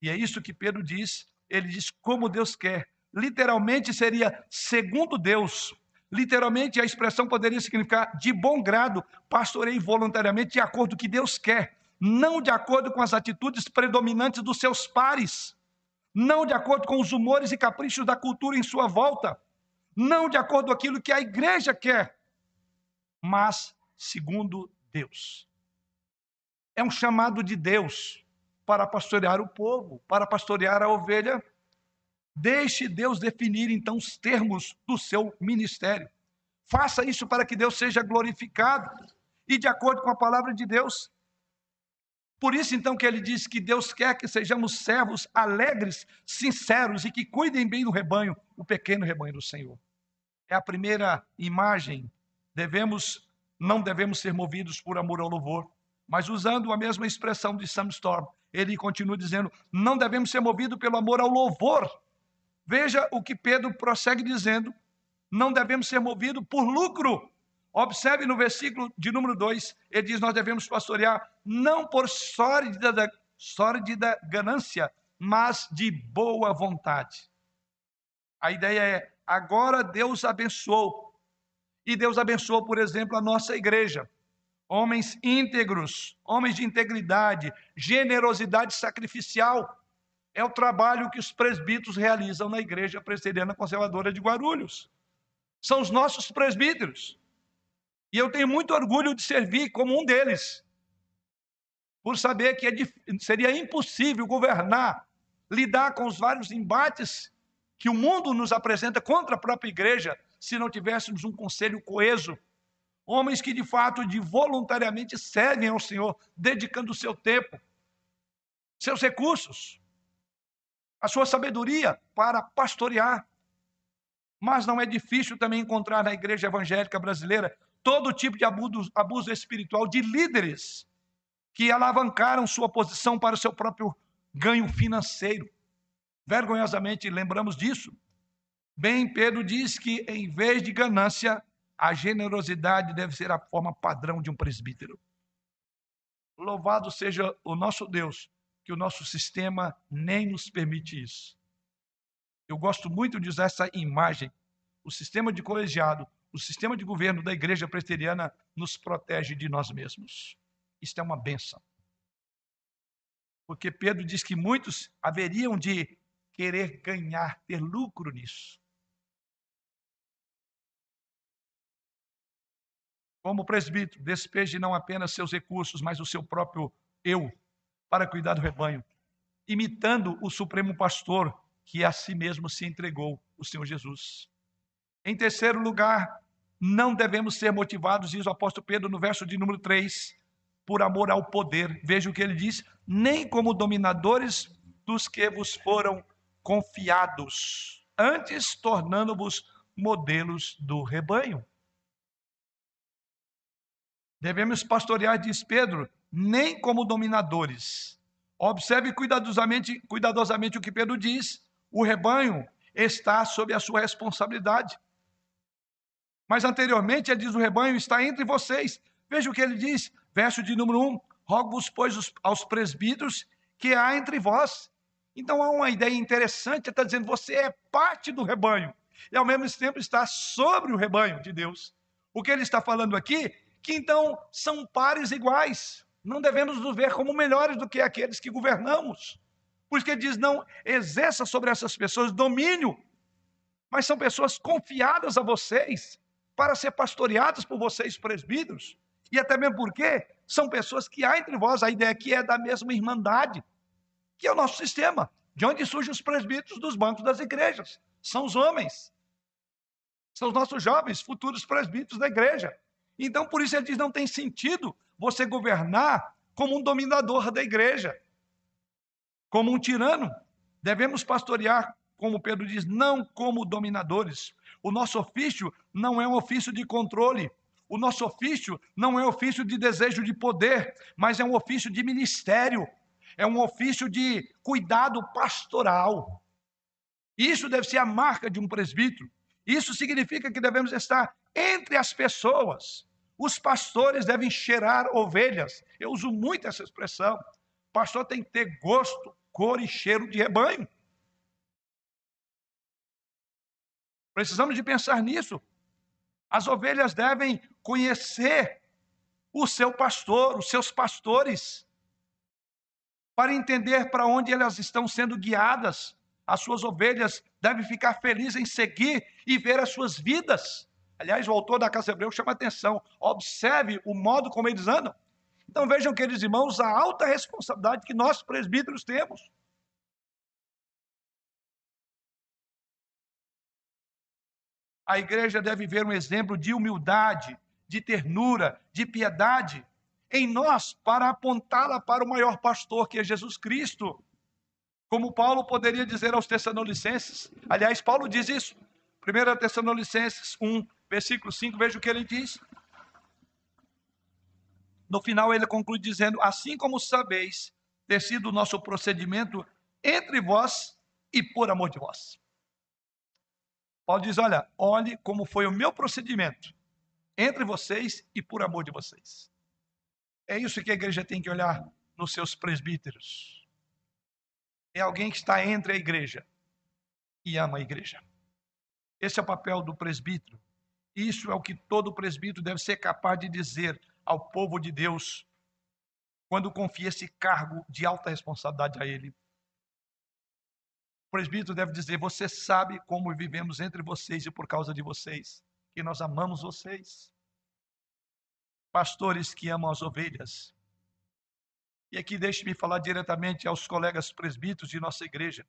E é isso que Pedro diz, ele diz como Deus quer. Literalmente seria segundo Deus. Literalmente, a expressão poderia significar de bom grado, pastorei voluntariamente de acordo com o que Deus quer, não de acordo com as atitudes predominantes dos seus pares, não de acordo com os humores e caprichos da cultura em sua volta, não de acordo com aquilo que a igreja quer, mas segundo Deus. É um chamado de Deus para pastorear o povo, para pastorear a ovelha. Deixe Deus definir, então, os termos do seu ministério. Faça isso para que Deus seja glorificado e de acordo com a palavra de Deus. Por isso, então, que ele diz que Deus quer que sejamos servos alegres, sinceros e que cuidem bem do rebanho, o pequeno rebanho do Senhor. É a primeira imagem. Não devemos ser movidos por amor ao louvor, mas usando a mesma expressão de Sam Storms, ele continua dizendo, não devemos ser movidos pelo amor ao louvor. Veja o que Pedro prossegue dizendo, não devemos ser movidos por lucro. Observe no versículo de número 2, ele diz, nós devemos pastorear não por sórdida ganância, mas de boa vontade. A ideia é, agora Deus abençoou, e Deus abençoou, por exemplo, a nossa igreja. Homens íntegros, homens de integridade, generosidade sacrificial, é o trabalho que os presbíteros realizam na Igreja Presbiteriana Conservadora de Guarulhos. São os nossos presbíteros. E eu tenho muito orgulho de servir como um deles, por saber que seria impossível governar, lidar com os vários embates que o mundo nos apresenta contra a própria Igreja, se não tivéssemos um conselho coeso. Homens que, de fato, voluntariamente servem ao Senhor, dedicando o seu tempo, seus recursos, a sua sabedoria para pastorear. Mas não é difícil também encontrar na igreja evangélica brasileira todo tipo de abuso espiritual de líderes que alavancaram sua posição para o seu próprio ganho financeiro. Vergonhosamente lembramos disso. Bem, Pedro diz que, em vez de ganância, a generosidade deve ser a forma padrão de um presbítero. Louvado seja o nosso Deus, que o nosso sistema nem nos permite isso. Eu gosto muito de usar essa imagem, o sistema de colegiado, o sistema de governo da igreja presbiteriana nos protege de nós mesmos. Isto é uma bênção. Porque Pedro diz que muitos haveriam de querer ganhar, ter lucro nisso. Como presbítero, despeje não apenas seus recursos, mas o seu próprio eu para cuidar do rebanho, imitando o Supremo Pastor, que a si mesmo se entregou, o Senhor Jesus. Em terceiro lugar, não devemos ser motivados, diz o apóstolo Pedro no verso de número 3, por amor ao poder. Veja o que ele diz: nem como dominadores dos que vos foram confiados, antes tornando-vos modelos do rebanho. Devemos pastorear, diz Pedro, nem como dominadores. Observe cuidadosamente o que Pedro diz: o rebanho está sob a sua responsabilidade. Mas anteriormente ele diz: o rebanho está entre vocês. Veja o que ele diz, verso de número 1, rogo-vos, pois, aos presbíteros que há entre vós. Então há uma ideia interessante, ele está dizendo: você é parte do rebanho, e ao mesmo tempo está sobre o rebanho de Deus. O que ele está falando aqui, que então são pares iguais, não devemos nos ver como melhores do que aqueles que governamos. Por isso que ele diz: não exerça sobre essas pessoas domínio, mas são pessoas confiadas a vocês, para ser pastoreadas por vocês, presbíteros. E até mesmo porque são pessoas que há entre vós, a ideia aqui é da mesma irmandade, que é o nosso sistema, de onde surgem os presbíteros dos bancos das igrejas. São os homens, são os nossos jovens, futuros presbíteros da igreja. Então, por isso ele diz: não tem sentido você governar como um dominador da igreja, como um tirano. Devemos pastorear, como Pedro diz, não como dominadores. O nosso ofício não é um ofício de controle. O nosso ofício não é ofício de desejo de poder, mas é um ofício de ministério, é um ofício de cuidado pastoral. Isso deve ser a marca de um presbítero. Isso significa que devemos estar entre as pessoas. Os pastores devem cheirar ovelhas. Eu uso muito essa expressão. O pastor tem que ter gosto, cor e cheiro de rebanho. Precisamos de pensar nisso. As ovelhas devem conhecer o seu pastor, os seus pastores, para entender para onde elas estão sendo guiadas. As suas ovelhas devem ficar felizes em seguir e ver as suas vidas. Aliás, o autor da Carta aos Hebreus chama a atenção, observe o modo como eles andam. Então vejam, queridos irmãos, a alta responsabilidade que nós presbíteros temos. A igreja deve ver um exemplo de humildade, de ternura, de piedade em nós para apontá-la para o maior pastor, que é Jesus Cristo. Como Paulo poderia dizer aos Tessalonicenses, aliás, Paulo diz isso, 1 Tessalonicenses 1, versículo 5, veja o que ele diz. No final ele conclui dizendo: assim como sabeis ter sido o nosso procedimento entre vós e por amor de vós. Paulo diz: olha, olhe como foi o meu procedimento entre vocês e por amor de vocês. É isso que a igreja tem que olhar nos seus presbíteros. É alguém que está entre a igreja e ama a igreja. Esse é o papel do presbítero. Isso é o que todo presbítero deve ser capaz de dizer ao povo de Deus quando confia esse cargo de alta responsabilidade a ele. O presbítero deve dizer: você sabe como vivemos entre vocês e por causa de vocês, que nós amamos vocês. Pastores que amam as ovelhas. E aqui deixe-me falar diretamente aos colegas presbíteros de nossa igreja.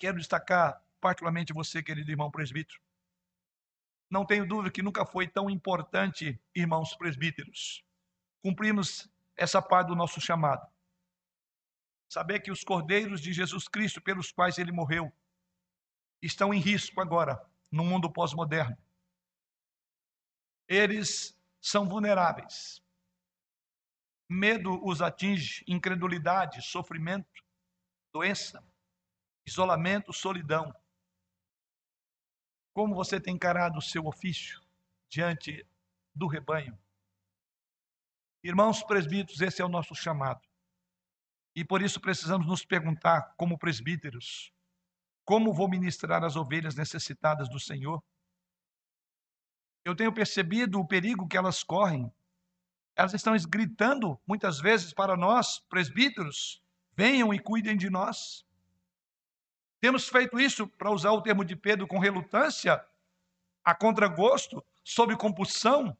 Quero destacar particularmente você, querido irmão presbítero. Não tenho dúvida que nunca foi tão importante, irmãos presbíteros, cumprimos essa parte do nosso chamado. Saber que os cordeiros de Jesus Cristo, pelos quais ele morreu, estão em risco agora, no mundo pós-moderno. Eles são vulneráveis. Medo os atinge, incredulidade, sofrimento, doença, isolamento, solidão. Como você tem encarado o seu ofício diante do rebanho? Irmãos presbíteros, esse é o nosso chamado. E por isso precisamos nos perguntar, como presbíteros, Como vou ministrar as ovelhas necessitadas do Senhor? Eu tenho percebido o perigo que elas correm. Elas estão gritando muitas vezes para nós, presbíteros, venham e cuidem de nós. Temos feito isso, para usar o termo de Pedro, com relutância, a contragosto, sob compulsão,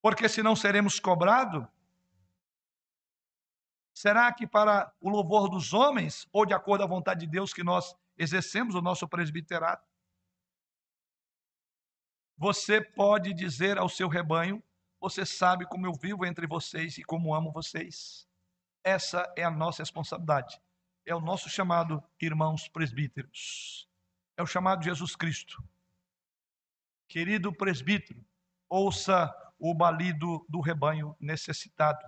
porque senão seremos cobrados. Será que para o louvor dos homens, ou de acordo à vontade de Deus que nós exercemos o nosso presbiterato? Você pode dizer ao seu rebanho, você sabe como eu vivo entre vocês e como amo vocês. Essa é a nossa responsabilidade. É o nosso chamado, irmãos presbíteros. É o chamado Jesus Cristo. Querido presbítero, ouça o balido do rebanho necessitado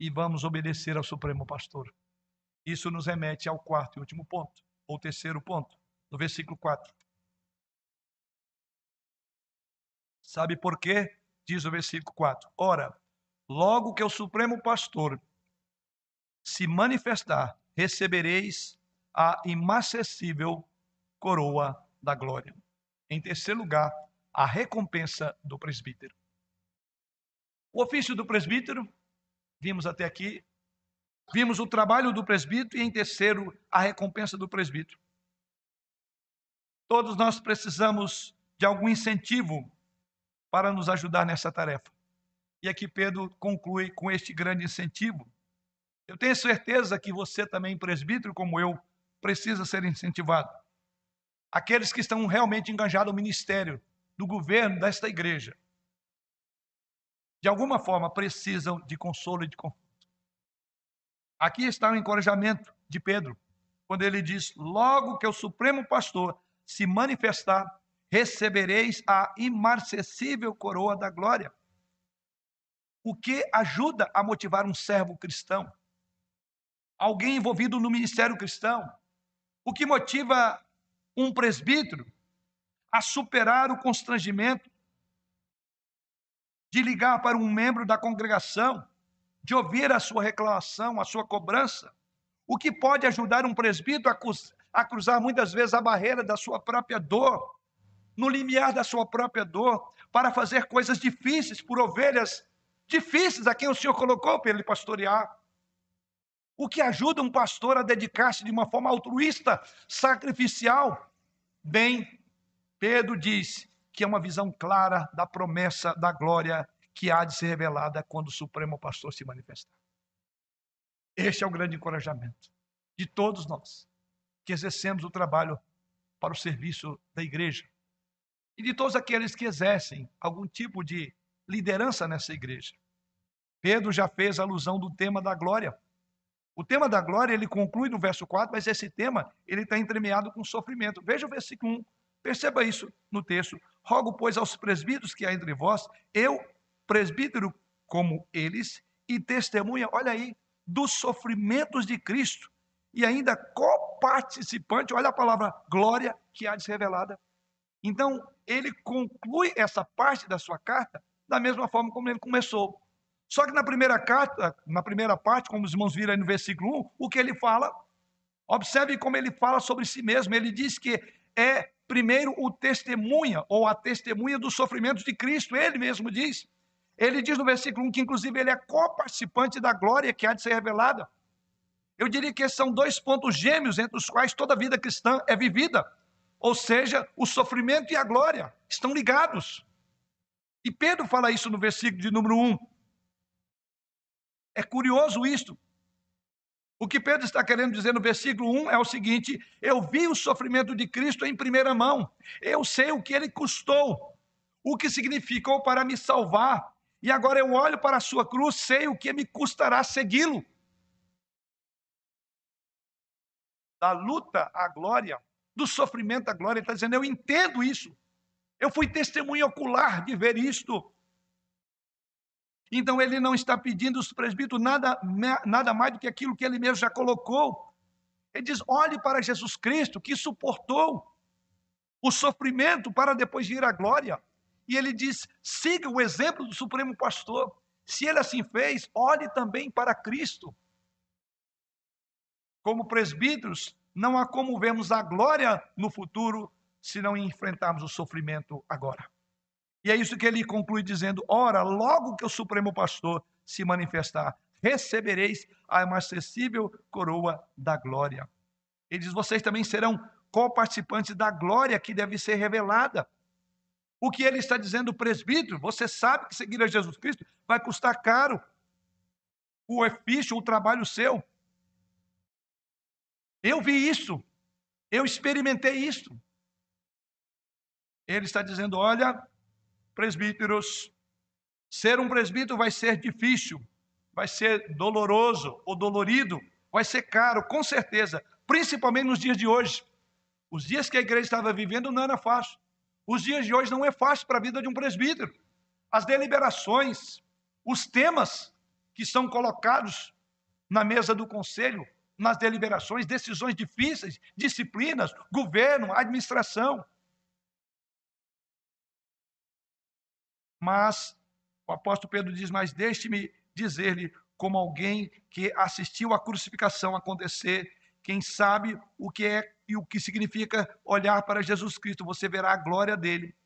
e vamos obedecer ao Supremo Pastor. Isso nos remete ao quarto e último ponto, ou terceiro ponto, no versículo 4. Sabe por quê? Diz o versículo 4. Ora, logo que o Supremo Pastor se manifestar, recebereis a inacessível coroa da glória. Em terceiro lugar, a recompensa do presbítero. O ofício do presbítero, vimos até aqui, vimos o trabalho do presbítero e, em terceiro, a recompensa do presbítero. Todos nós precisamos de algum incentivo para nos ajudar nessa tarefa. E aqui Pedro conclui com este grande incentivo. Eu tenho certeza que você também, presbítero como eu, precisa ser incentivado. Aqueles que estão realmente engajados no ministério, do governo, desta igreja, de alguma forma precisam de consolo e de conforto. Aqui está o encorajamento de Pedro, quando ele diz, logo que o Supremo Pastor se manifestar, recebereis a imarcessível coroa da glória. O que ajuda a motivar um servo cristão? Alguém envolvido no ministério cristão, o que motiva um presbítero a superar o constrangimento de ligar para um membro da congregação, de ouvir a sua reclamação, a sua cobrança, o que pode ajudar um presbítero a cruzar muitas vezes a barreira da sua própria dor, no limiar da sua própria dor, para fazer coisas difíceis por ovelhas difíceis a quem o Senhor colocou para ele pastorear. O que ajuda um pastor a dedicar-se de uma forma altruísta, sacrificial? Bem, Pedro diz que é uma visão clara da promessa da glória que há de ser revelada quando o Supremo Pastor se manifestar. Este é o grande encorajamento de todos nós que exercemos o trabalho para o serviço da igreja e de todos aqueles que exercem algum tipo de liderança nessa igreja. Pedro já fez alusão do tema da glória. O tema da glória, ele conclui no verso 4, mas esse tema, ele está entremeado com sofrimento. Veja o versículo 1, perceba isso no texto. Rogo, pois, aos presbíteros que há entre vós, eu, presbítero como eles, e testemunha, olha aí, dos sofrimentos de Cristo, e ainda coparticipante, olha a palavra glória que há de ser revelada. Então, ele conclui essa parte da sua carta da mesma forma como ele começou. Só que na primeira carta, na primeira parte, como os irmãos viram aí no versículo 1, o que ele fala, observe como ele fala sobre si mesmo. Ele diz que é primeiro o testemunha, ou a testemunha dos sofrimentos de Cristo, ele mesmo diz. Ele diz no versículo 1 que inclusive ele é coparticipante da glória que há de ser revelada. Eu diria que esses são dois pontos gêmeos entre os quais toda vida cristã é vivida, ou seja, o sofrimento e a glória estão ligados. E Pedro fala isso no versículo de número 1. É curioso isto. O que Pedro está querendo dizer no versículo 1 é o seguinte, eu vi o sofrimento de Cristo em primeira mão, eu sei o que ele custou, o que significou para me salvar, e agora eu olho para a sua cruz, sei o que me custará segui-lo. Da luta à glória, do sofrimento à glória, ele está dizendo, eu entendo isso, eu fui testemunha ocular de ver isto. Então, ele não está pedindo aos presbíteros nada mais do que aquilo que ele mesmo já colocou. Ele diz, olhe para Jesus Cristo, que suportou o sofrimento para depois vir à glória. E ele diz, siga o exemplo do Supremo Pastor. Se ele assim fez, olhe também para Cristo. Como presbíteros, não há como vermos a glória no futuro se não enfrentarmos o sofrimento agora. E é isso que ele conclui dizendo: ora, logo que o Supremo Pastor se manifestar, recebereis a inacessível coroa da glória. Ele diz: vocês também serão coparticipantes da glória que deve ser revelada. O que ele está dizendo, presbítero, você sabe que seguir a Jesus Cristo vai custar caro. O ofício, o trabalho seu. Eu vi isso. Eu experimentei isso. Ele está dizendo: olha, presbíteros, ser um presbítero vai ser difícil, vai ser doloroso ou dolorido, vai ser caro, com certeza, principalmente nos dias de hoje. Os dias que a igreja estava vivendo não era fácil. Os dias de hoje não é fácil para a vida de um presbítero. As deliberações, os temas que são colocados na mesa do conselho, nas deliberações, decisões difíceis, disciplinas, governo, administração. Mas o apóstolo Pedro diz: mas deixe-me dizer-lhe, como alguém que assistiu à crucificação acontecer, quem sabe o que é e o que significa olhar para Jesus Cristo, você verá a glória dele.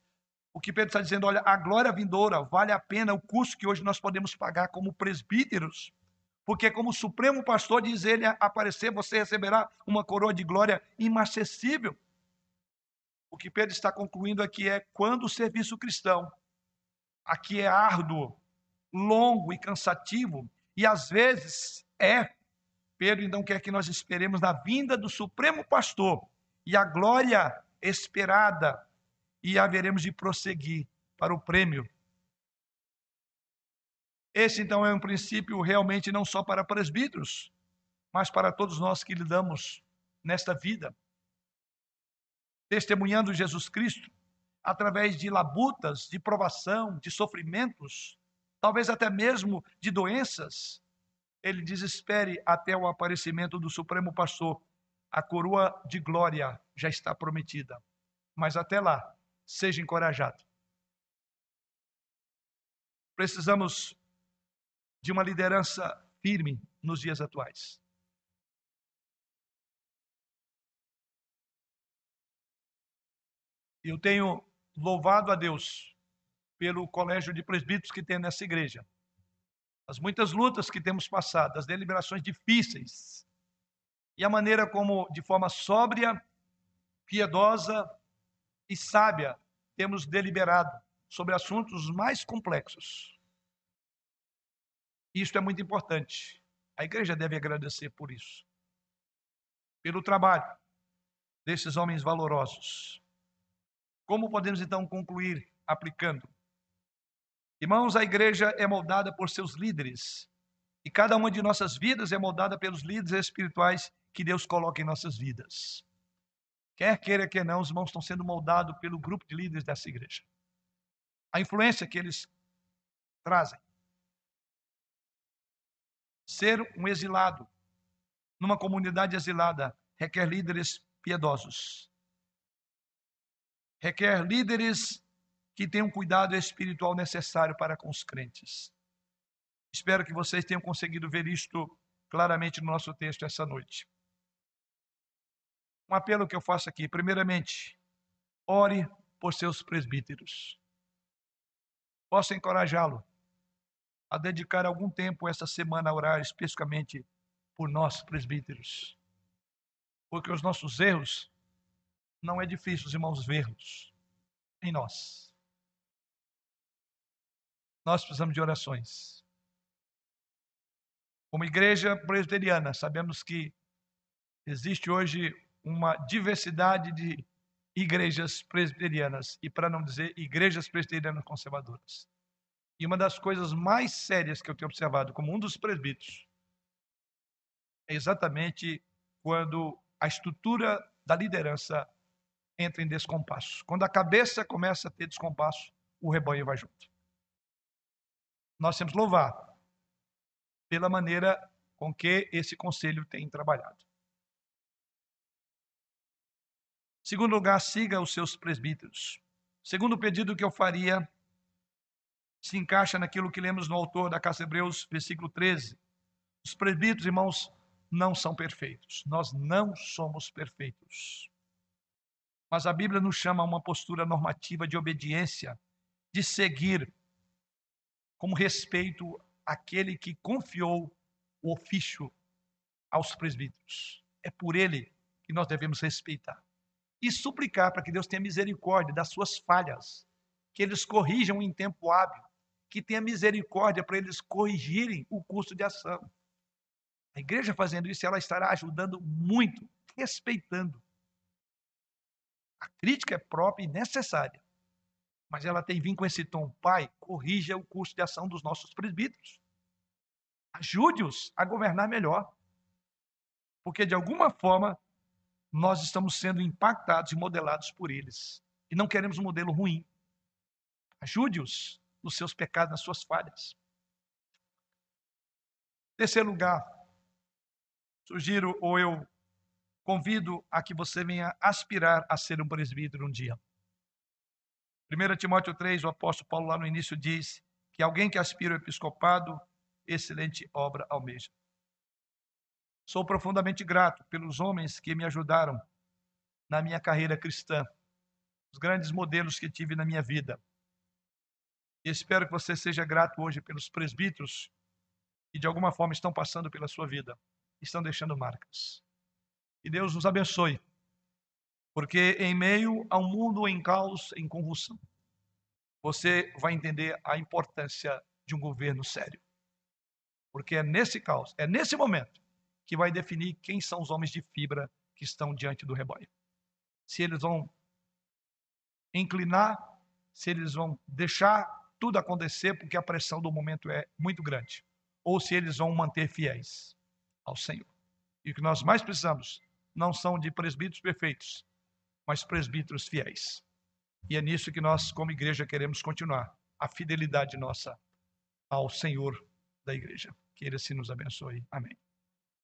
O que Pedro está dizendo: olha, a glória vindoura vale a pena o custo que hoje nós podemos pagar como presbíteros, porque como Supremo Pastor, diz ele, aparecer, você receberá uma coroa de glória inacessível. O que Pedro está concluindo aqui é: quando o serviço cristão aqui é árduo, longo e cansativo, e às vezes é, Pedro então quer que nós esperemos na vinda do Supremo Pastor e a glória esperada, e haveremos de prosseguir para o prêmio. Esse então é um princípio realmente não só para presbíteros, mas para todos nós que lidamos nesta vida, testemunhando Jesus Cristo através de labutas, de provação, de sofrimentos, talvez até mesmo de doenças. Ele diz: espere até o aparecimento do Supremo Pastor. A coroa de glória já está prometida. Mas até lá, seja encorajado. Precisamos de uma liderança firme nos dias atuais. Eu tenho louvado a Deus pelo colégio de presbíteros que tem nessa igreja. As muitas lutas que temos passado, as deliberações difíceis, e a maneira como, de forma sóbria, piedosa e sábia, temos deliberado sobre assuntos mais complexos. Isso é muito importante. A igreja deve agradecer por isso, pelo trabalho desses homens valorosos. Como podemos, então, concluir aplicando? Irmãos, a igreja é moldada por seus líderes, e cada uma de nossas vidas é moldada pelos líderes espirituais que Deus coloca em nossas vidas. Quer queira, quer não, os irmãos estão sendo moldados pelo grupo de líderes dessa igreja. A influência que eles trazem. Ser um exilado numa comunidade exilada requer líderes piedosos. Requer líderes que tenham o cuidado espiritual necessário para com os crentes. Espero que vocês tenham conseguido ver isto claramente no nosso texto essa noite. Um apelo que eu faço aqui: primeiramente, ore por seus presbíteros. Posso encorajá-lo a dedicar algum tempo essa semana a orar especificamente por nós presbíteros. Porque os nossos erros, não é difícil, os irmãos, vê-los em nós. Nós precisamos de orações. Como igreja presbiteriana, sabemos que existe hoje uma diversidade de igrejas presbiterianas, e para não dizer igrejas presbiterianas conservadoras. E uma das coisas mais sérias que eu tenho observado como um dos presbíteros é exatamente quando a estrutura da liderança entra em descompasso. Quando a cabeça começa a ter descompasso, o rebanho vai junto. Nós temos que louvar pela maneira com que esse conselho tem trabalhado. Em segundo lugar, siga os seus presbíteros. O segundo pedido que eu faria se encaixa naquilo que lemos no autor da Carta aos Hebreus, versículo 13. Os presbíteros, irmãos, não são perfeitos. Nós não somos perfeitos. Mas a Bíblia nos chama a uma postura normativa de obediência, de seguir com respeito àquele que confiou o ofício aos presbíteros. É por ele que nós devemos respeitar. E suplicar para que Deus tenha misericórdia das suas falhas, que eles corrijam em tempo hábil, que tenha misericórdia para eles corrigirem o curso de ação. A igreja fazendo isso, ela estará ajudando muito, respeitando. A crítica é própria e necessária, mas ela tem vindo com esse tom: Pai, corrija o curso de ação dos nossos presbíteros. Ajude-os a governar melhor, porque de alguma forma nós estamos sendo impactados e modelados por eles. E não queremos um modelo ruim. Ajude-os nos seus pecados, nas suas falhas. Em terceiro lugar, sugiro ou eu convido a que você venha aspirar a ser um presbítero um dia. 1 Timóteo 3, o apóstolo Paulo lá no início diz que alguém que aspira ao episcopado, excelente obra almeja. Sou profundamente grato pelos homens que me ajudaram na minha carreira cristã, os grandes modelos que tive na minha vida. E espero que você seja grato hoje pelos presbíteros que de alguma forma estão passando pela sua vida, estão deixando marcas. Que Deus nos abençoe, porque em meio a um mundo em caos, em convulsão, você vai entender a importância de um governo sério. Porque é nesse caos, é nesse momento, que vai definir quem são os homens de fibra que estão diante do rebanho. Se eles vão inclinar, se eles vão deixar tudo acontecer, porque a pressão do momento é muito grande, ou se eles vão manter fiéis ao Senhor. E o que nós mais precisamos não são de presbíteros perfeitos, mas presbíteros fiéis. E é nisso que nós, como igreja, queremos continuar, a fidelidade nossa ao Senhor da igreja. Que Ele assim nos abençoe. Amém.